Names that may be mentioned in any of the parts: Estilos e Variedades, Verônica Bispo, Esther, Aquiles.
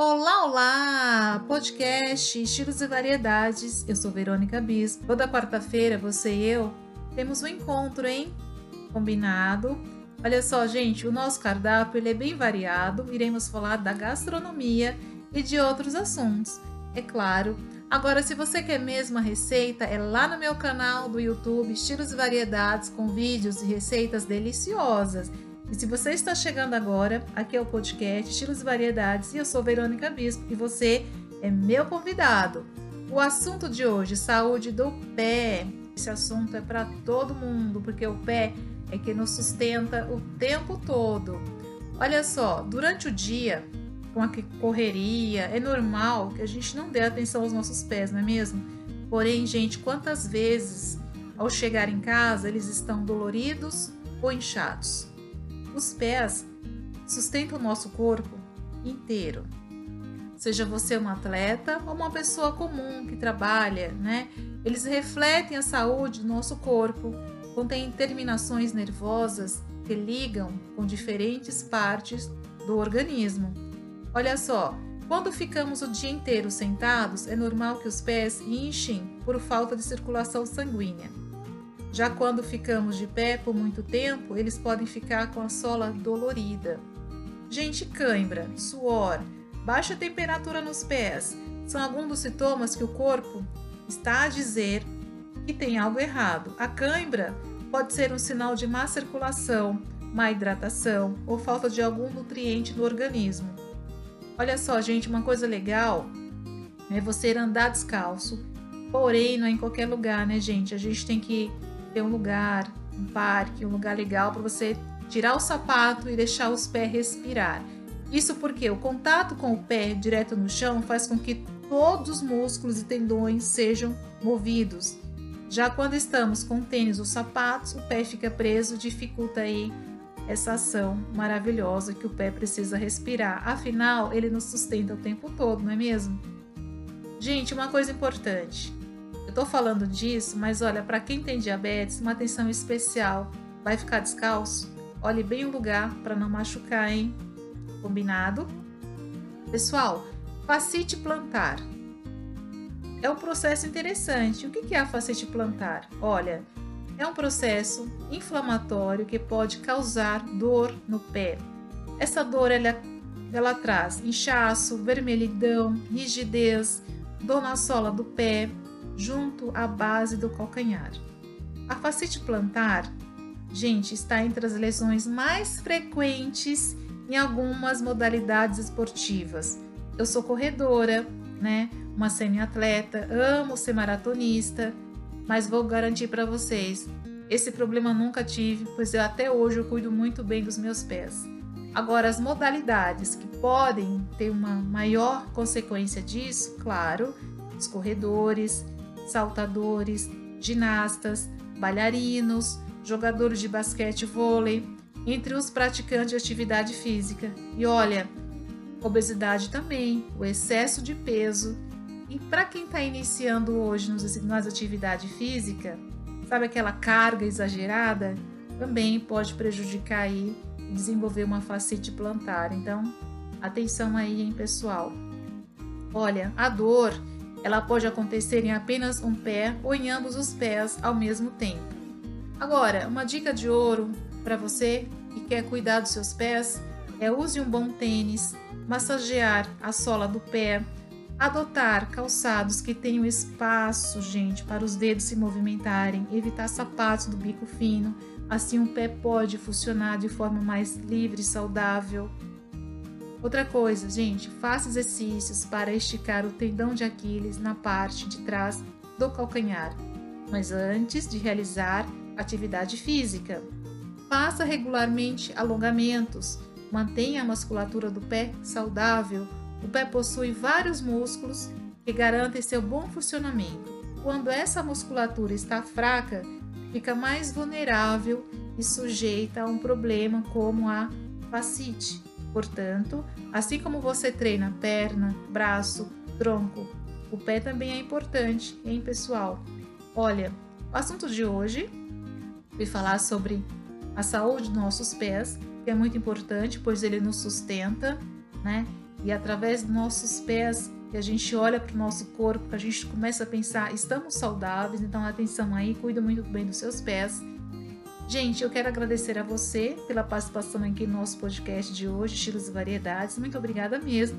Olá, olá! Podcast Estilos e Variedades. Eu sou Verônica Bispo. Toda quarta-feira, você e eu temos um encontro, hein? Combinado? Olha só, gente, o nosso cardápio ele é bem variado. Iremos falar da gastronomia e de outros assuntos, é claro. Agora, se você quer mesmo a receita, é lá no meu canal do YouTube, Estilos e Variedades, com vídeos e receitas deliciosas. E se você está chegando agora, aqui é o podcast Estilos e Variedades e eu sou Verônica Bispo e você é meu convidado. O assunto de hoje, saúde do pé. Esse assunto é para todo mundo, porque o pé é que nos sustenta o tempo todo. Olha só, durante o dia, com a correria, é normal que a gente não dê atenção aos nossos pés, não é mesmo? Porém, gente, quantas vezes ao chegar em casa eles estão doloridos ou inchados? Os pés sustentam o nosso corpo inteiro, seja você um atleta ou uma pessoa comum que trabalha, né? Eles refletem a saúde do nosso corpo, contêm terminações nervosas que ligam com diferentes partes do organismo. Olha só, quando ficamos o dia inteiro sentados, é normal que os pés inchem por falta de circulação sanguínea. Já quando ficamos de pé por muito tempo, eles podem ficar com a sola dolorida. Gente, cãibra, suor, baixa temperatura nos pés são alguns dos sintomas que o corpo está a dizer que tem algo errado. A cãibra pode ser um sinal de má circulação, má hidratação ou falta de algum nutriente no organismo. Olha só, gente, uma coisa legal é você andar descalço, porém não é em qualquer lugar, né, gente? A gente tem que ter um lugar, um parque, um lugar legal para você tirar o sapato e deixar os pés respirar. Isso porque o contato com o pé direto no chão faz com que todos os músculos e tendões sejam movidos. Já quando estamos com tênis ou sapatos, o pé fica preso, dificulta aí essa ação maravilhosa que o pé precisa respirar. Afinal, ele nos sustenta o tempo todo, não é mesmo? Gente, uma coisa importante. Eu tô falando disso, mas olha, para quem tem diabetes, uma atenção especial. Vai ficar descalço? Olhe bem o lugar para não machucar, hein? Combinado? Pessoal, fascite plantar. É um processo interessante. O que é a fascite plantar? Olha, é um processo inflamatório que pode causar dor no pé. Essa dor, ela traz inchaço, vermelhidão, rigidez, dor na sola do pé, junto à base do calcanhar. A fascite plantar, gente, está entre as lesões mais frequentes em algumas modalidades esportivas. Eu sou corredora, né? Uma semi-atleta, amo ser maratonista, mas vou garantir para vocês, esse problema nunca tive, pois até hoje eu cuido muito bem dos meus pés. Agora, as modalidades que podem ter uma maior consequência disso, claro, os corredores, saltadores, ginastas, bailarinos, jogadores de basquete e vôlei, entre os praticantes de atividade física. E olha, obesidade também, o excesso de peso. E para quem está iniciando hoje nas atividades físicas, sabe aquela carga exagerada? Também pode prejudicar aí e desenvolver uma fascite plantar. Então, atenção aí, hein, pessoal. Olha, a dor, ela pode acontecer em apenas um pé ou em ambos os pés ao mesmo tempo. Agora, uma dica de ouro para você que quer cuidar dos seus pés é use um bom tênis, massagear a sola do pé, adotar calçados que tenham espaço, gente, para os dedos se movimentarem, evitar sapatos do bico fino, assim o pé pode funcionar de forma mais livre e saudável. Outra coisa, gente, faça exercícios para esticar o tendão de Aquiles na parte de trás do calcanhar, mas antes de realizar atividade física. Faça regularmente alongamentos, mantenha a musculatura do pé saudável. O pé possui vários músculos que garantem seu bom funcionamento. Quando essa musculatura está fraca, fica mais vulnerável e sujeita a um problema como a fascite. Portanto, assim como você treina perna, braço, tronco, o pé também é importante, hein, pessoal? Olha, o assunto de hoje foi falar sobre a saúde dos nossos pés, que é muito importante, pois ele nos sustenta, né? E através dos nossos pés, que a gente olha para o nosso corpo, que a gente começa a pensar, estamos saudáveis, então atenção aí, cuida muito bem dos seus pés. Gente, eu quero agradecer a você pela participação aqui no nosso podcast de hoje, Estilos e Variedades. Muito obrigada mesmo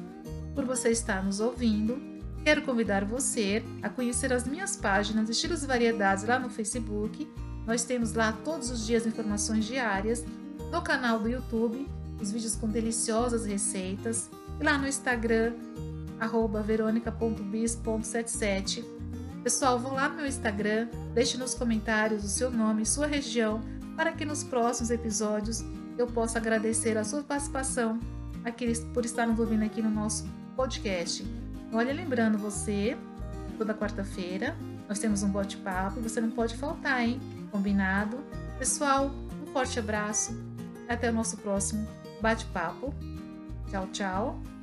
por você estar nos ouvindo. Quero convidar você a conhecer as minhas páginas Estilos e Variedades lá no Facebook. Nós temos lá todos os dias informações diárias. No canal do YouTube, os vídeos com deliciosas receitas. E lá no Instagram, @veronica.bis.77. Pessoal, vão lá no meu Instagram, deixe nos comentários o seu nome e sua região, para que nos próximos episódios eu possa agradecer a sua participação, Aquiles, por estar nos ouvindo aqui no nosso podcast. Olha, lembrando você, toda quarta-feira nós temos um bate-papo e você não pode faltar, hein? Combinado? Pessoal, um forte abraço, até o nosso próximo bate-papo. Tchau, tchau!